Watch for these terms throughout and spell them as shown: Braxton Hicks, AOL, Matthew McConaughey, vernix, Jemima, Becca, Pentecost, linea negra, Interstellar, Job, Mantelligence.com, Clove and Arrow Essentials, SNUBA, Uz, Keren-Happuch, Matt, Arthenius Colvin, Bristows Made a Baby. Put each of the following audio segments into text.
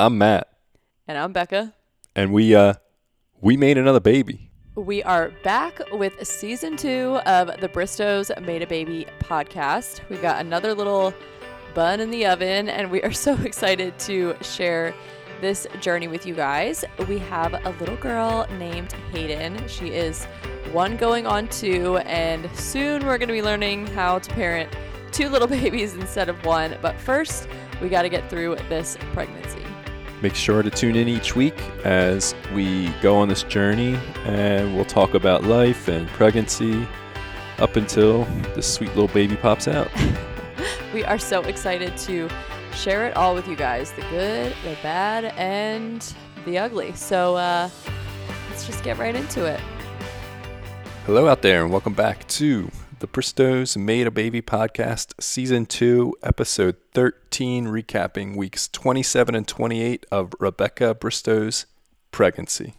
I'm Matt. And I'm Becca. And we made another baby. We are back with season 2 of the Bristows Made a Baby podcast. We've got another little bun in the oven, and we are so excited to share this journey with you guys. We have a little girl named Hayden. She is 1 going on 2, and soon we're going to be learning how to parent 2 little babies instead of 1. But first, we got to get through this pregnancy. Make sure to tune in each week as we go on this journey, and we'll talk about life and pregnancy up until this sweet little baby pops out. We are so excited to share it all with you guys, the good, the bad, and the ugly. So let's just get right into it. Hello out there, and welcome back to the Bristows Made a Baby podcast, season 2, episode 13, recapping weeks 27 and 28 of Rebecca Bristow's pregnancy.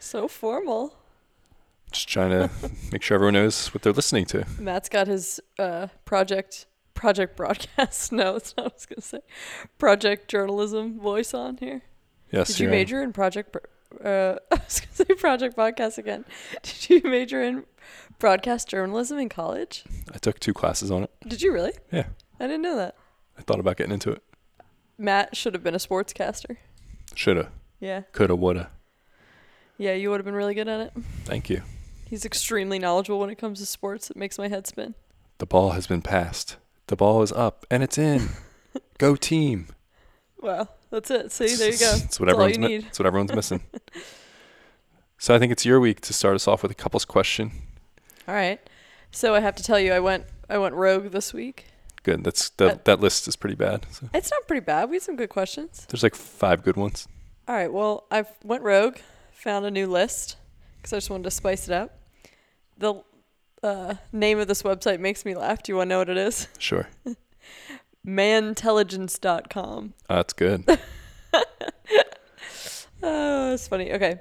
So formal. Just trying to make sure everyone knows what they're listening to. Matt's got his project broadcast. No, it's not what I was going to say. Project journalism voice on here. Yes. Did you major in project... I was going to say project podcast again. Did you major in broadcast journalism in college? I took 2 classes on it. Did you really? Yeah. I didn't know that. I thought about getting into it. Matt should have been a sportscaster. Shoulda. Yeah. Coulda, woulda. Yeah, you would have been really good at it. Thank you. He's extremely knowledgeable when it comes to sports. It makes my head spin. The ball has been passed. The ball is up, and it's in. Go team. Wow. That's it. See, there you go. That's what everyone's missing. So I think it's your week to start us off with a couples question. All right. So I have to tell you, I went rogue this week. Good. That list is pretty bad. So. It's not pretty bad. We had some good questions. There's like 5 good ones. All right. Well, I went rogue, found a new list because I just wanted to spice it up. The name of this website makes me laugh. Do you want to know what it is? Sure. Mantelligence.com. Oh, that's good. Oh, that's funny. Okay.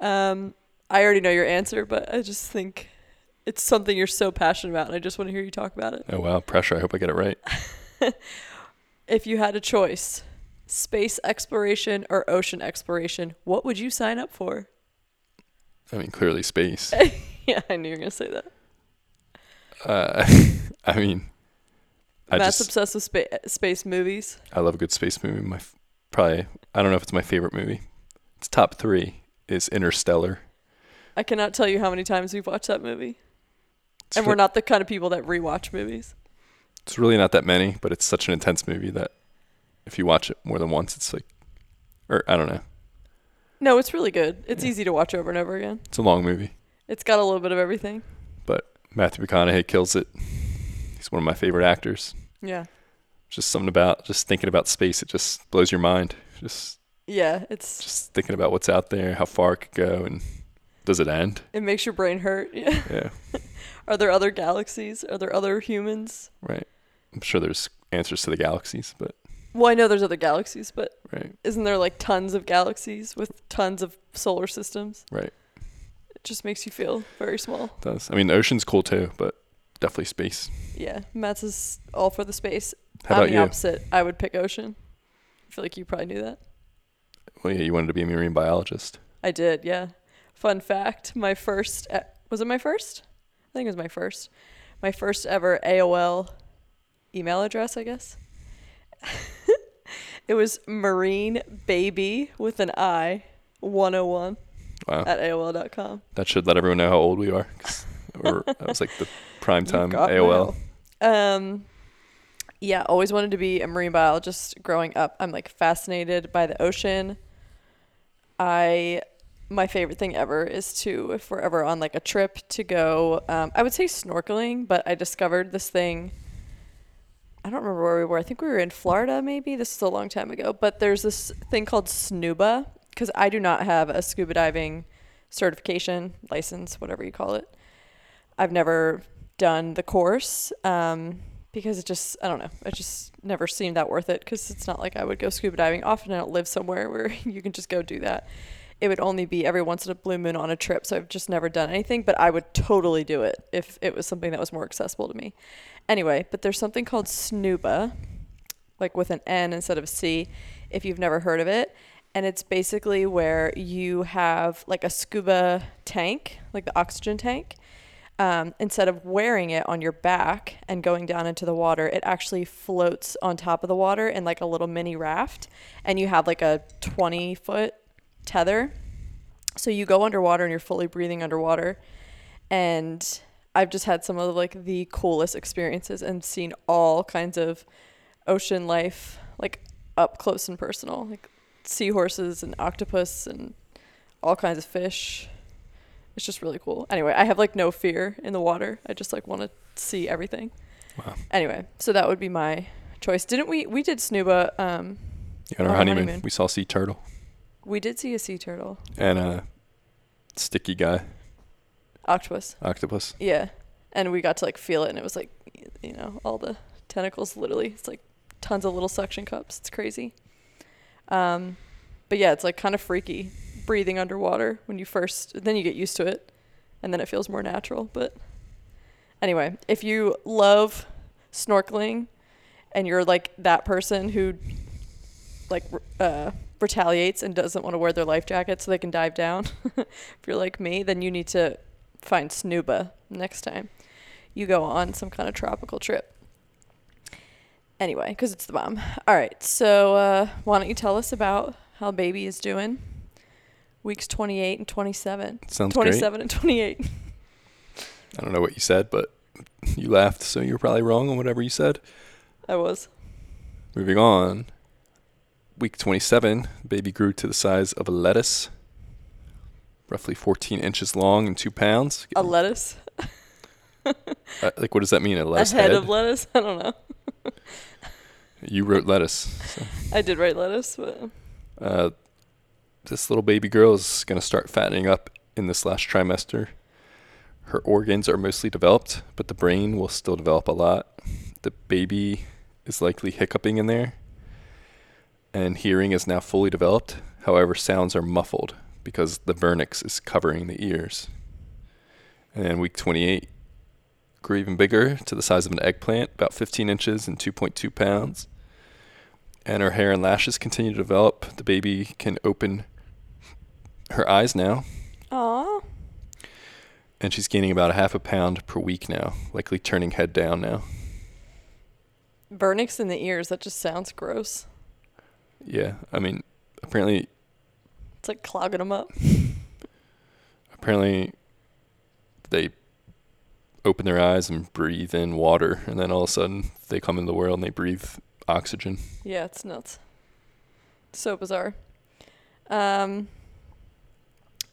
I already know your answer, but I just think it's something you're so passionate about, and I just want to hear you talk about it. Oh, wow. Pressure. I hope I get it right. If you had a choice, space exploration or ocean exploration, what would you sign up for? I mean, clearly space. Yeah, I knew you were going to say that. I mean... Matt's obsessed with space movies. I love a good space movie. I don't know if it's my favorite movie. It's top 3 is Interstellar. I cannot tell you how many times we've watched that movie. We're not the kind of people that rewatch movies. It's really not that many, but it's such an intense movie that if you watch it more than once, it's like, or I don't know. No, it's really good. It's easy to watch over and over again. It's a long movie. It's got a little bit of everything. But Matthew McConaughey kills it. He's one of my favorite actors. Yeah. Just something about just thinking about space. It just blows your mind. It's just thinking about what's out there, how far it could go, and does it end? It makes your brain hurt. Yeah. Yeah. Are there other galaxies? Are there other humans? Right. I'm sure there's answers to the galaxies, but. Well, I know there's other galaxies, but. Right. Isn't there like tons of galaxies with tons of solar systems? Right. It just makes you feel very small. It does. I mean, the ocean's cool too, but. Definitely space. Yeah, Matt's is all for the space. How about you? I'm the opposite. I would pick ocean. I feel like you probably knew that. Well, yeah, you wanted to be a marine biologist. I did, yeah. Fun fact, my first ever AOL email address, I guess. It was marinebaby101 wow. at AOL.com. That should let everyone know how old we are. That was like the prime time AOL. Yeah, always wanted to be a marine biologist growing up. I'm like fascinated by the ocean. My favorite thing ever is to, if we're ever on like a trip, to go, I would say snorkeling, but I discovered this thing. I don't remember where we were. I think we were in Florida maybe. This is a long time ago. But there's this thing called SNUBA, because I do not have a scuba diving certification, license, whatever you call it. I've never done the course because it just never seemed that worth it, because it's not like I would go scuba diving. Often I don't live somewhere where you can just go do that. It would only be every once in a blue moon on a trip, so I've just never done anything, but I would totally do it if it was something that was more accessible to me. Anyway, but there's something called SNUBA, like with an N instead of C, if you've never heard of it. And it's basically where you have like a scuba tank, like the oxygen tank. Instead of wearing it on your back and going down into the water, it actually floats on top of the water in like a little mini raft, and you have like a 20-foot tether. So you go underwater and you're fully breathing underwater. And I've just had some of like the coolest experiences and seen all kinds of ocean life, like up close and personal, like seahorses and octopus and all kinds of fish. It's just really cool. Anyway, I have like no fear in the water. I just like want to see everything. Wow. Anyway, so that would be my choice. Didn't we did SNUBA on our honeymoon. We saw sea turtle. We did see a sea turtle. And a sticky guy. Octopus. Yeah. And we got to like feel it, and it was like, you know, all the tentacles, literally. It's like tons of little suction cups. It's crazy. But yeah, it's like kind of freaky. Breathing underwater when you first, then you get used to it, and then it feels more natural. But anyway, if you love snorkeling and you're like that person who like retaliates and doesn't want to wear their life jacket so they can dive down, if you're like me, then you need to find SNUBA next time you go on some kind of tropical trip. Anyway, because it's the bomb. All right, so why don't you tell us about how baby is doing? Weeks 28 and 27. Sounds 27 great. And 28. I don't know what you said, but you laughed, so you're probably wrong on whatever you said. I was. Moving on. Week 27, baby grew to the size of a lettuce, roughly 14 inches long and 2 pounds. A lettuce? Like, what does that mean? A lettuce head? A head of lettuce? I don't know. You wrote lettuce. So. I did write lettuce, but... This little baby girl is going to start fattening up in this last trimester. Her organs are mostly developed, but the brain will still develop a lot. The baby is likely hiccuping in there. And hearing is now fully developed. However, sounds are muffled because the vernix is covering the ears. And then week 28 grew even bigger to the size of an eggplant, about 15 inches and 2.2 pounds. And her hair and lashes continue to develop. The baby can open her eyes now. Aww. And she's gaining about a half a pound per week now, likely turning head down now. Vernix in the ears, that just sounds gross. Yeah, I mean, apparently... It's like clogging them up. Apparently, they open their eyes and breathe in water, and then all of a sudden, they come into the world and they breathe oxygen. Yeah, it's nuts. So bizarre.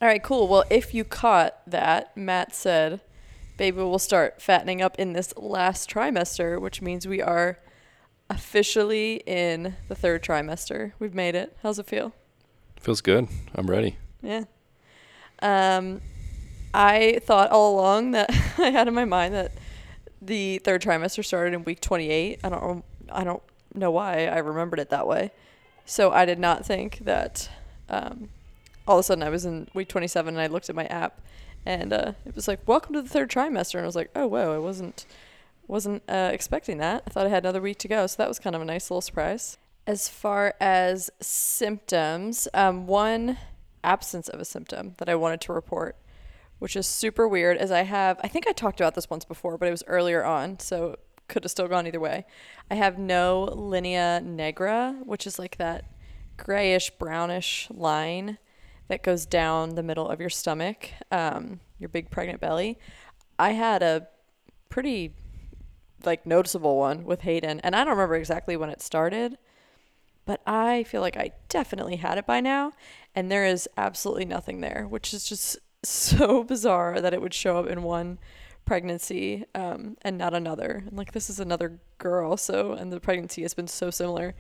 All right, cool. Well, if you caught that, Matt said, baby will start fattening up in this last trimester, which means we are officially in the third trimester. We've made it. How's it feel? Feels good. I'm ready. Yeah. I thought all along that I had in my mind that the third trimester started in week 28. I don't know why I remembered it that way. So I did not think that all of a sudden I was in week 27 and I looked at my app and it was like, welcome to the third trimester. And I was like, oh, whoa, I wasn't expecting that. I thought I had another week to go. So that was kind of a nice little surprise. As far as symptoms, one absence of a symptom that I wanted to report, which is super weird, is I think I talked about this once before, but it was earlier on. So could have still gone either way. I have no linea negra, which is like that grayish brownish line that goes down the middle of your stomach, your big pregnant belly. I had a pretty like noticeable one with Hayden, and I don't remember exactly when it started, but I feel like I definitely had it by now, and there is absolutely nothing there, which is just so bizarre that it would show up in one pregnancy and not another. And like, this is another girl, so, and the pregnancy has been so similar,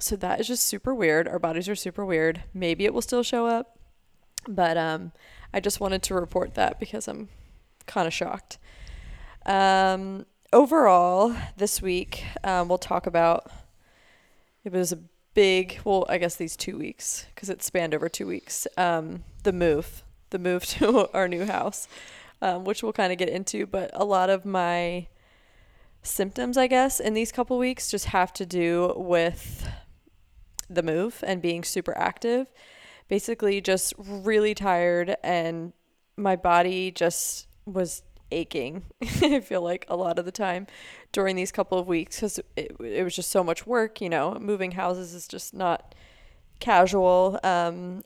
so that is just super weird. Our bodies are super weird. Maybe it will still show up, but I just wanted to report that because I'm kind of shocked. Overall this week, we'll talk about, it was a big, well, I guess these 2 weeks, because it spanned over 2 weeks, the move to our new house, which we'll kind of get into, but a lot of my symptoms, I guess, in these couple weeks just have to do with the move and being super active. Basically just really tired, and my body just was aching, I feel like, a lot of the time during these couple of weeks, because it was just so much work, you know. Moving houses is just not casual,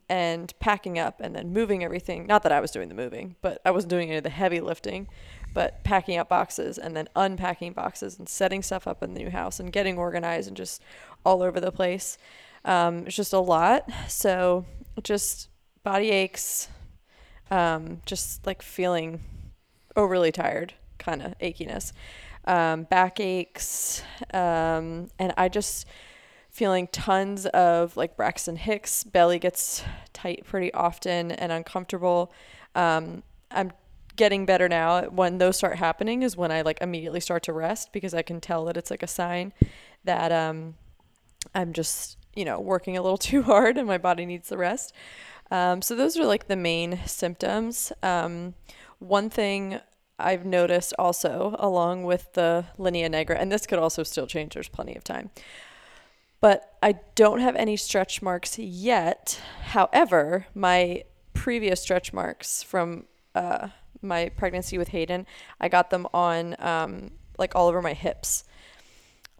and packing up and then moving everything. Not that I was doing the moving, but I wasn't doing any of the heavy lifting, but packing up boxes and then unpacking boxes and setting stuff up in the new house and getting organized and just all over the place. It's just a lot. So just body aches, just like feeling overly tired, kind of achiness, back aches, and I just feeling tons of like Braxton Hicks. Belly gets tight pretty often and uncomfortable. I'm getting better now. When those start happening is when I like immediately start to rest, because I can tell that it's like a sign that I'm just, you know, working a little too hard and my body needs the rest. So those are like the main symptoms. One thing I've noticed also, along with the linea negra, and this could also still change, there's plenty of time, but I don't have any stretch marks yet. However, my previous stretch marks from my pregnancy with Hayden, I got them on like all over my hips,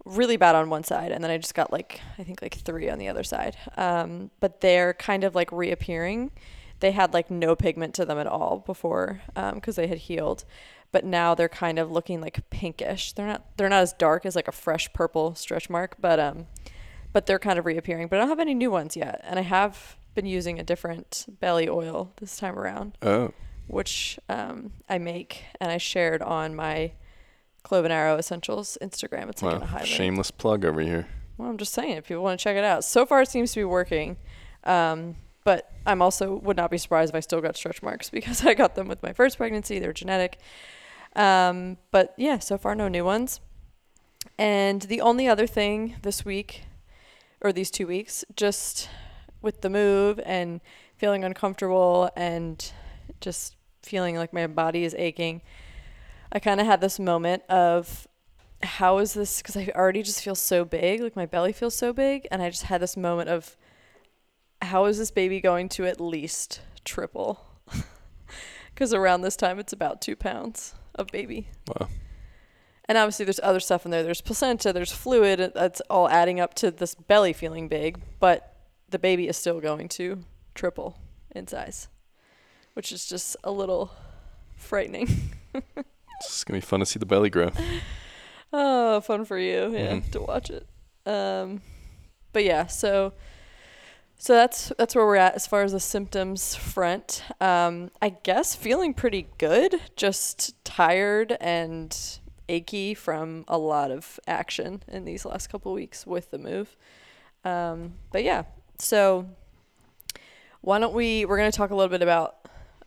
really bad on one side, and then I just got like, I think like 3 on the other side, but they're kind of like reappearing. They had like no pigment to them at all before, because they had healed, but now they're kind of looking like pinkish. They're not as dark as like a fresh purple stretch mark, but they're kind of reappearing. But I don't have any new ones yet, and I have been using a different belly oil this time around, which I make and I shared on my Clove and Arrow Essentials Instagram. It's like, wow, a highlight. Shameless plug over here. Well, I'm just saying, if people want to check it out, so far it seems to be working. But I'm also would not be surprised if I still got stretch marks, because I got them with my first pregnancy. They're genetic. But yeah, so far no new ones. And the only other thing this week, or these 2 weeks, just with the move and feeling uncomfortable and just feeling like my body is aching, I kind of had this moment of, how is this? Because I already just feel so big, like my belly feels so big. And I just had this moment of, how is this baby going to at least triple? Because around this time, it's about 2 pounds of baby. Wow. And obviously, there's other stuff in there. There's placenta, there's fluid. That's all adding up to this belly feeling big. But the baby is still going to triple in size, which is just a little frightening. It's just going to be fun to see the belly grow. Oh, fun for you. Yeah, to watch it. But yeah, So that's where we're at as far as the symptoms front. I guess feeling pretty good, just tired and achy from a lot of action in these last couple of weeks with the move. But yeah, so why don't we're going to talk a little bit about,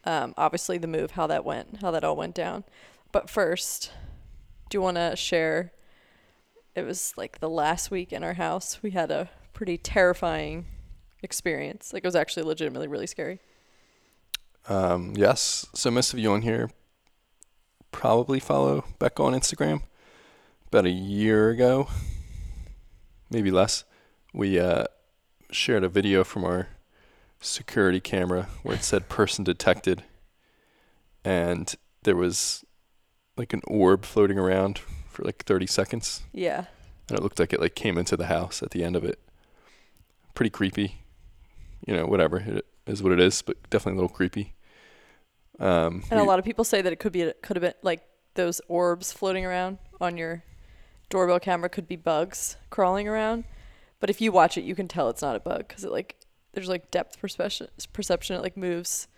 obviously the move, how that all went down. But first, do you want to share, it was like the last week in our house, we had a pretty terrifying experience. Like, it was actually legitimately really scary. Yes. So most of you on here probably follow Becca on Instagram. About a year ago, maybe less, we shared a video from our security camera where it said person detected, and there was like an orb floating around for like 30 seconds. Yeah. And it looked like it like came into the house at the end of it. Pretty creepy. You know, whatever, it is what it is, but definitely a little creepy. And a lot of people say that it could have been like those orbs floating around on your doorbell camera could be bugs crawling around, but if you watch it, you can tell it's not a bug, because it like there's like depth perception. It like moves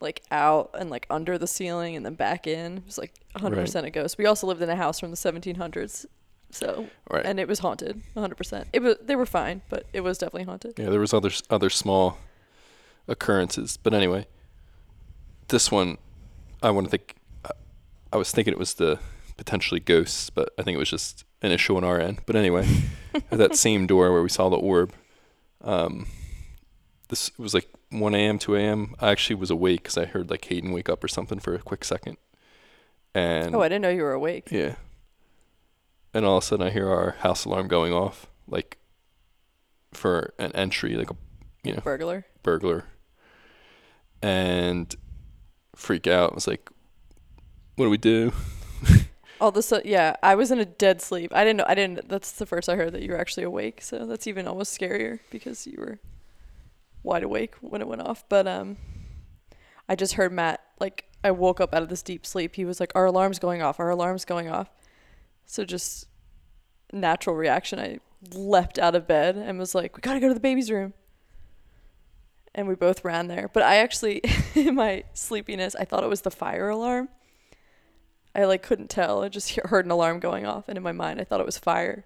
like out and like under the ceiling and then back in. It was like 100% a ghost. We also lived in a house from the 1700s. So, right. And it was haunted, 100%. They were fine, but it was definitely haunted. Yeah, there was other small occurrences. But anyway, this one, I was thinking it was the potentially ghosts, but I think it was just an issue on our end. But anyway, at that same door where we saw the orb, it was like 1 a.m., 2 a.m. I actually was awake because I heard like Hayden wake up or something for a quick second. And I didn't know you were awake. Yeah. and all of a sudden I hear our house alarm going off, like for an entry, like a, you know, burglar, and freak out. I was like, what do we do? All of a sudden, yeah, I was in a dead sleep. I didn't know. That's the first I heard that you were actually awake. So that's even almost scarier because you were wide awake when it went off. But I just heard Matt, like, I woke up out of this deep sleep. He was like, our alarm's going off. Our alarm's going off. So just natural reaction. I leapt out of bed and was like, we got to go to the baby's room. And we both ran there. But I actually, in my sleepiness, I thought it was the fire alarm. I, like, couldn't tell. I just heard an alarm going off, and in my mind, I thought it was fire.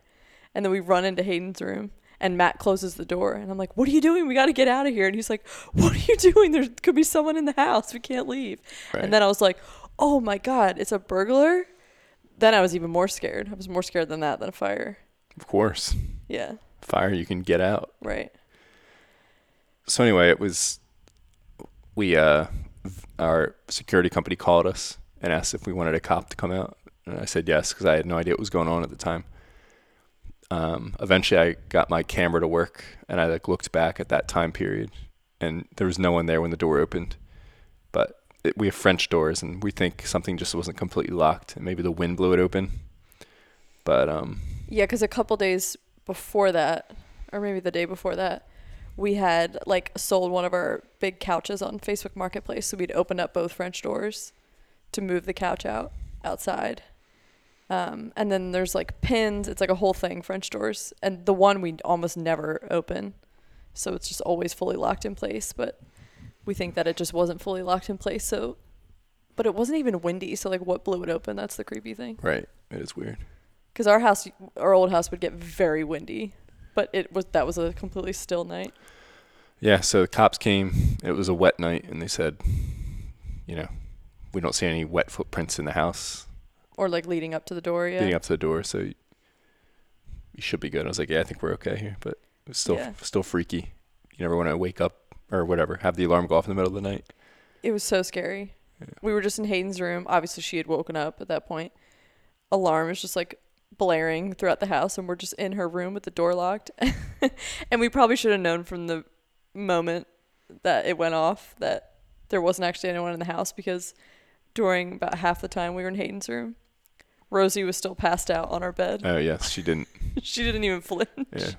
And then we run into Hayden's room, and Matt closes the door, and I'm like, what are you doing? We got to get out of here. And he's like, what are you doing? There could be someone in the house. We can't leave. Right. And then I was like, oh, my God, it's a burglar? Then I was even more scared. I was more scared than that, than a fire. Of course. Yeah. Fire, you can get out. Right. So, anyway, it was, our security company called us and asked if we wanted a cop to come out. And I said yes, because I had no idea what was going on at the time. Eventually, I got my camera to work, and I looked back at that time period, and there was no one there when the door opened. But we have French doors, and we think something just wasn't completely locked, and maybe the wind blew it open. But yeah, because a couple days before that, or maybe the day before that, we had, like, sold one of our big couches on Facebook Marketplace, so we'd opened up both French doors to move the couch outside. And then there's, like, pins. It's like a whole thing, French doors. And the one we almost never open. So it's just always fully locked in place. But we think that it just wasn't fully locked in place. So, but it wasn't even windy. So, like, what blew it open? That's the creepy thing. Right. It is weird. Because our old house would get very windy. But that was a completely still night. Yeah. So the cops came. It was a wet night. And they said, you know, we don't see any wet footprints in the house. Or, like, leading up to the door, yeah. Leading up to the door, so you should be good. I was like, yeah, I think we're okay here, but it was still freaky. You never want to wake up or whatever, have the alarm go off in the middle of the night. It was so scary. Yeah. We were just in Hayden's room. Obviously, she had woken up at that point. Alarm is just, like, blaring throughout the house, and we're just in her room with the door locked. And we probably should have known from the moment that it went off that there wasn't actually anyone in the house because during about half the time we were in Hayden's room, Rosie was still passed out on our bed. Oh, yes, she didn't. She didn't even flinch. Yeah.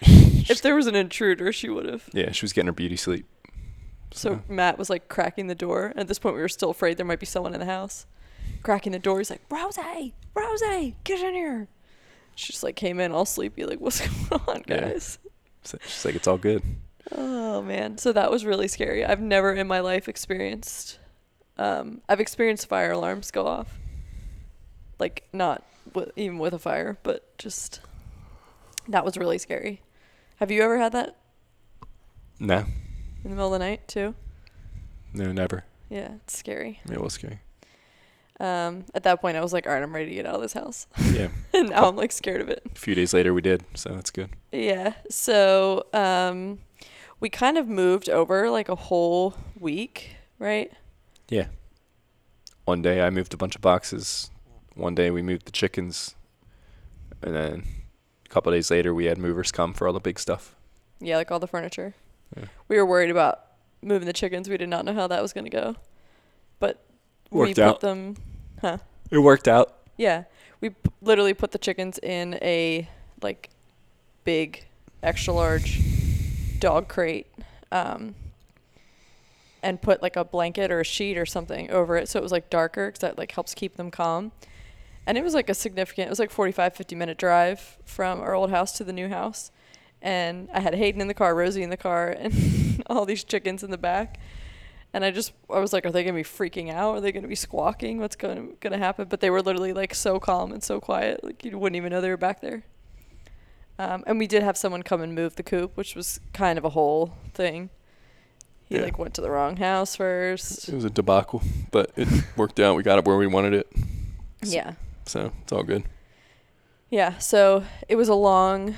If there was an intruder, she would have. Yeah, she was getting her beauty sleep. So Matt was, like, cracking the door. And at this point, we were still afraid there might be someone in the house. Cracking the door, he's like, Rosie, get in here. She just, like, came in all sleepy, like, what's going on, guys? Yeah. So she's like, it's all good. Oh, man. So that was really scary. I've never in my life experienced... I've experienced fire alarms go off, like, not even with a fire, but just that was really scary. Have you ever had that? No. In the middle of the night too? No, never. Yeah, it's scary. It was scary. At that point, I was like, all right, I'm ready to get out of this house. Yeah. And now I'm, like, scared of it. A few days later, we did, so that's good. Yeah. So we kind of moved over, like, a whole week, right? Yeah. One day I moved a bunch of boxes. One day we moved the chickens. And then a couple of days later we had movers come for all the big stuff. Yeah, like all the furniture. Yeah. We were worried about moving the chickens. We did not know how that was going to go. But we put them... Huh? It worked out. Yeah. We literally put the chickens in a, like, big, extra large dog crate. And put, like, a blanket or a sheet or something over it so it was, like, darker because that, like, helps keep them calm. And it was, like, it was, like, 45, 50-minute drive from our old house to the new house. And I had Hayden in the car, Rosie in the car, and all these chickens in the back. And I was like, are they going to be freaking out? Are they going to be squawking? What's going to happen? But they were literally, like, so calm and so quiet. Like, you wouldn't even know they were back there. And we did have someone come and move the coop, which was kind of a whole thing. He, yeah, like, went to the wrong house first. It was a debacle, but it worked out. We got it where we wanted it. Yeah. So it's all good. Yeah. So it was a long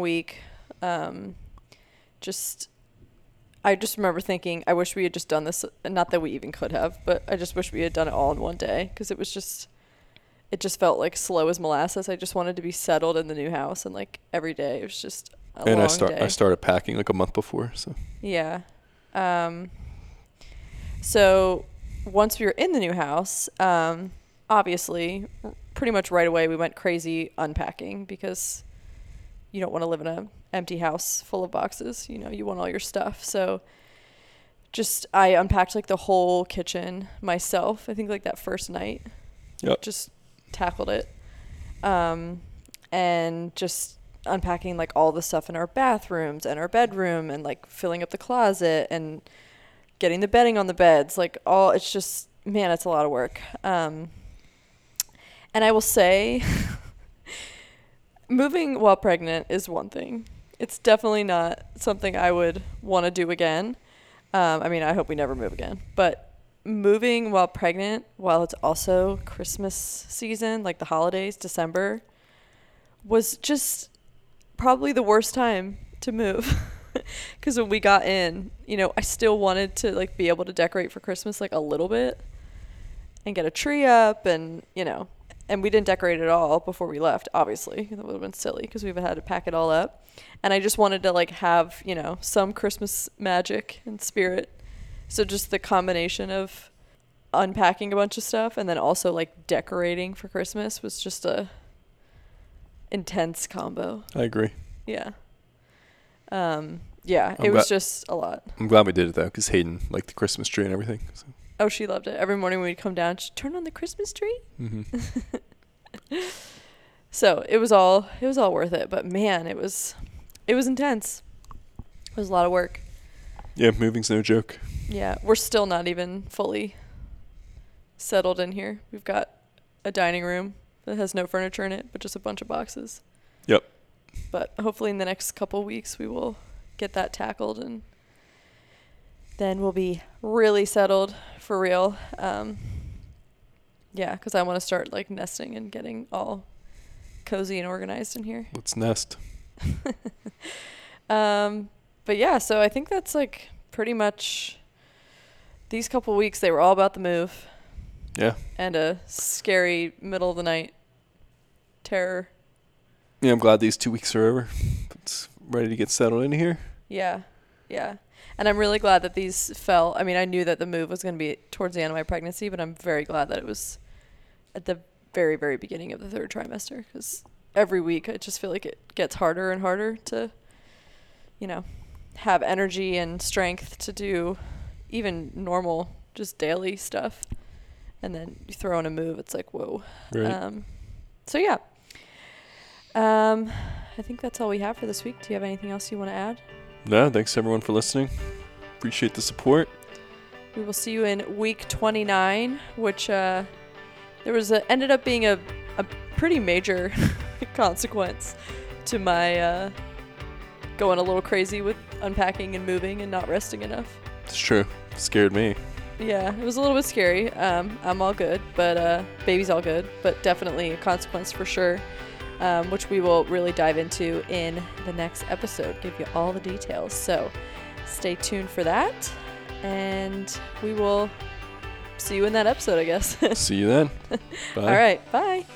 week. I just remember thinking, I wish we had just done this. Not that we even could have, but I just wish we had done it all in one day because it was just, it just felt like slow as molasses. I just wanted to be settled in the new house, and like every day it was just a long day. I started packing like a month before, so yeah. So once we were in the new house, obviously, pretty much right away we went crazy unpacking, because you don't want to live in an empty house full of boxes. You know, you want all your stuff. So just I unpacked like the whole kitchen myself. I think like that first night. Yep. Just tackled it. And just unpacking like all the stuff in our bathrooms and our bedroom, and like filling up the closet and getting the bedding on the beds. Like all, it's just, man, it's a lot of work. And I will say moving while pregnant is one thing. It's definitely not something I would want to do again. I mean, I hope we never move again. But moving while pregnant, while it's also Christmas season, like the holidays, December, was just probably the worst time to move. Because when we got in, you know, I still wanted to, like, be able to decorate for Christmas, like, a little bit. And get a tree up and, you know. And we didn't decorate at all before we left, obviously. That would have been silly because we would have had to pack it all up. And I just wanted to, like, have, you know, some Christmas magic and spirit. So just the combination of unpacking a bunch of stuff and then also, like, decorating for Christmas was just a intense combo. I agree. Yeah. Yeah, it was just a lot. I'm glad we did it, though, because Hayden liked the Christmas tree and everything, so. Oh, she loved it. Every morning when we'd come down, she'd turn on the Christmas tree. Mm-hmm. So it was all worth it. But man, it was intense. It was a lot of work. Yeah, moving's no joke. Yeah, we're still not even fully settled in here. We've got a dining room that has no furniture in it, but just a bunch of boxes. Yep. But hopefully in the next couple weeks we will get that tackled, and then we'll be really settled for real. Yeah, because I want to start like nesting and getting all cozy and organized in here. Let's nest. But yeah, so I think that's like pretty much these couple weeks. They were all about the move. Yeah. And a scary middle of the night terror. Yeah, I'm glad these 2 weeks are over. It's ready to get settled in here. Yeah, yeah. And I'm really glad that these fell. I mean, I knew that the move was going to be towards the end of my pregnancy, but I'm very glad that it was at the very, very beginning of the third trimester, because every week I just feel like it gets harder and harder to, you know, have energy and strength to do even normal, just daily stuff. And then you throw in a move, it's like, whoa. Right. So, yeah. I think that's all we have for this week. Do you have anything else you want to add? No, thanks everyone for listening. Appreciate the support. We will see you in week 29, which ended up being a pretty major consequence to my going a little crazy with unpacking and moving and not resting enough. It's true. It scared me. Yeah, it was a little bit scary. I'm all good, but baby's all good, but definitely a consequence for sure. Which we will really dive into in the next episode, give you all the details. So stay tuned for that, and we will see you in that episode, I guess. See you then. Bye. All right. Bye.